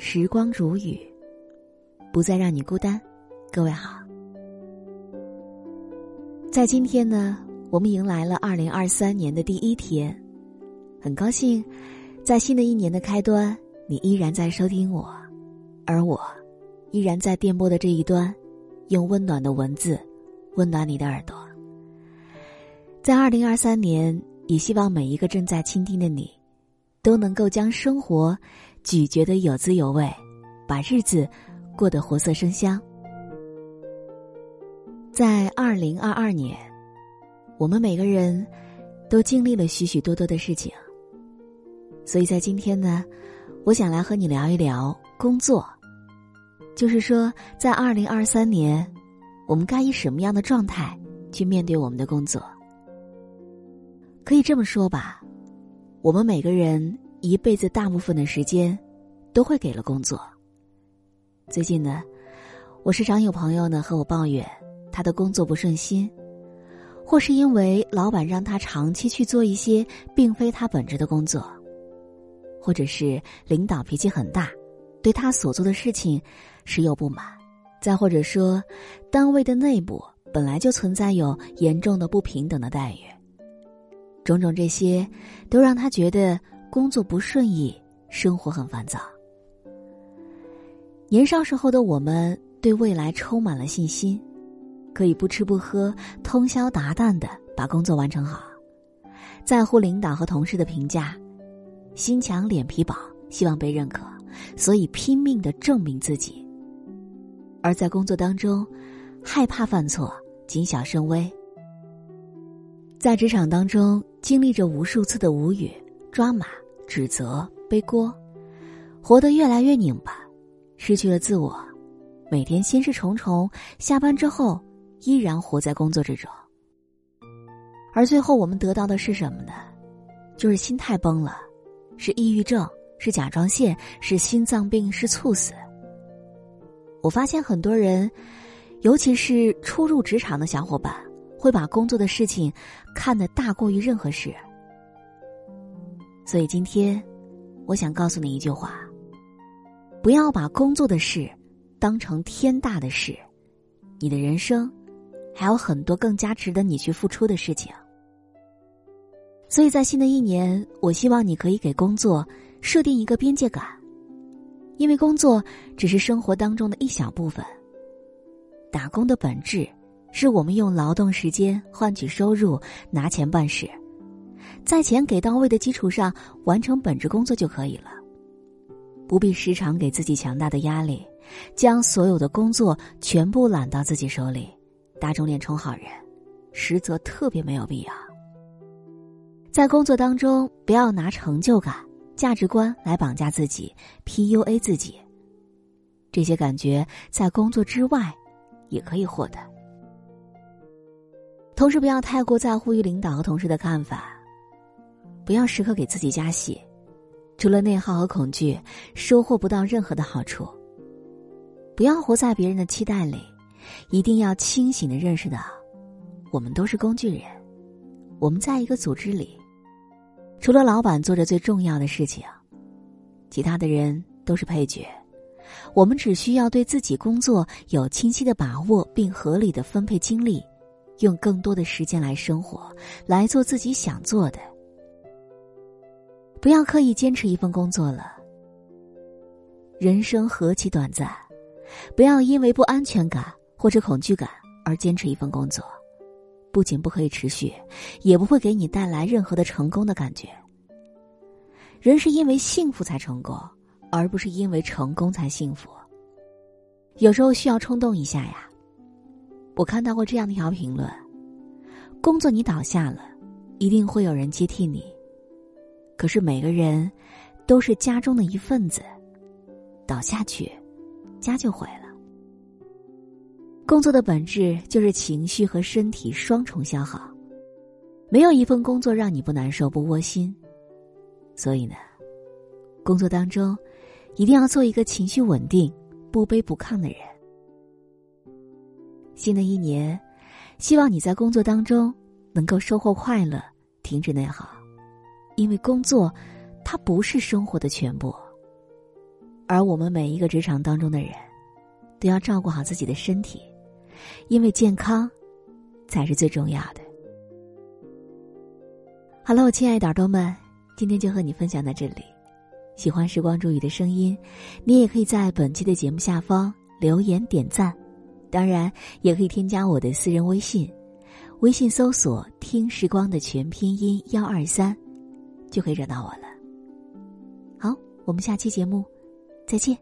时光如雨，不再让你孤单。各位好，在今天呢，我们迎来了2023年的第一天，很高兴在新的一年的开端，你依然在收听我，而我依然在电波的这一端，用温暖的文字温暖你的耳朵。在2023年，也希望每一个正在倾听的你，都能够将生活咀嚼得有滋有味，把日子过得活色生香。在2022年，我们每个人都经历了许许多多的事情，所以在今天呢，我想来和你聊一聊工作，就是说在2023年，我们该以什么样的状态去面对我们的工作。可以这么说吧，我们每个人一辈子大部分的时间都会给了工作。最近呢，我时常有朋友呢和我抱怨他的工作不顺心，或是因为老板让他长期去做一些并非他本职的工作，或者是领导脾气很大，对他所做的事情时有不满，再或者说单位的内部本来就存在有严重的不平等的待遇。种种这些都让他觉得工作不顺意，生活很烦躁。年少时候的我们对未来充满了信心，可以不吃不喝通宵达旦地把工作完成好，在乎领导和同事的评价，心强脸皮薄，希望被认可，所以拼命地证明自己。而在工作当中，害怕犯错，谨小慎微。在职场当中，经历着无数次的无语、抓马、指责、背锅，活得越来越拧巴，失去了自我，每天心事重重，下班之后依然活在工作之中。而最后我们得到的是什么呢？就是心态崩了，是抑郁症，是甲状腺，是心脏病，是猝死。我发现很多人，尤其是初入职场的小伙伴，会把工作的事情看得大过于任何事。所以今天我想告诉你一句话，不要把工作的事当成天大的事，你的人生还有很多更加值得你去付出的事情。所以在新的一年，我希望你可以给工作设定一个边界感，因为工作只是生活当中的一小部分，打工的本质是我们用劳动时间换取收入，拿钱办事，在钱给到位的基础上完成本职工作就可以了，不必时常给自己强大的压力，将所有的工作全部揽到自己手里，打肿脸充好人，实则特别没有必要。在工作当中，不要拿成就感、价值观来绑架自己， PUA 自己，这些感觉在工作之外也可以获得。同时不要太过在乎于领导和同事的看法，不要时刻给自己加戏，除了内耗和恐惧，收获不到任何的好处。不要活在别人的期待里，一定要清醒地认识到，我们都是工具人，我们在一个组织里，除了老板做着最重要的事情，其他的人都是配角，我们只需要对自己工作有清晰的把握，并合理地分配精力，用更多的时间来生活，来做自己想做的。不要刻意坚持一份工作了，人生何其短暂，不要因为不安全感或者恐惧感而坚持一份工作，不仅不可以持续，也不会给你带来任何的成功的感觉。人是因为幸福才成功，而不是因为成功才幸福，有时候需要冲动一下呀。我看到过这样一条评论，工作你倒下了，一定会有人接替你，可是每个人都是家中的一份子，倒下去家就毁了。工作的本质就是情绪和身体双重消耗，没有一份工作让你不难受不窝心，所以呢，工作当中一定要做一个情绪稳定不卑不亢的人。新的一年，希望你在工作当中能够收获快乐，停止内耗，因为工作它不是生活的全部。而我们每一个职场当中的人，都要照顾好自己的身体，因为健康才是最重要的。好了，我亲爱的耳朵们，今天就和你分享到这里。喜欢时光煮雨的声音，你也可以在本期的节目下方留言点赞，当然也可以添加我的私人微信，微信搜索听时光的全拼音123，就可以找到我了。好，我们下期节目再见。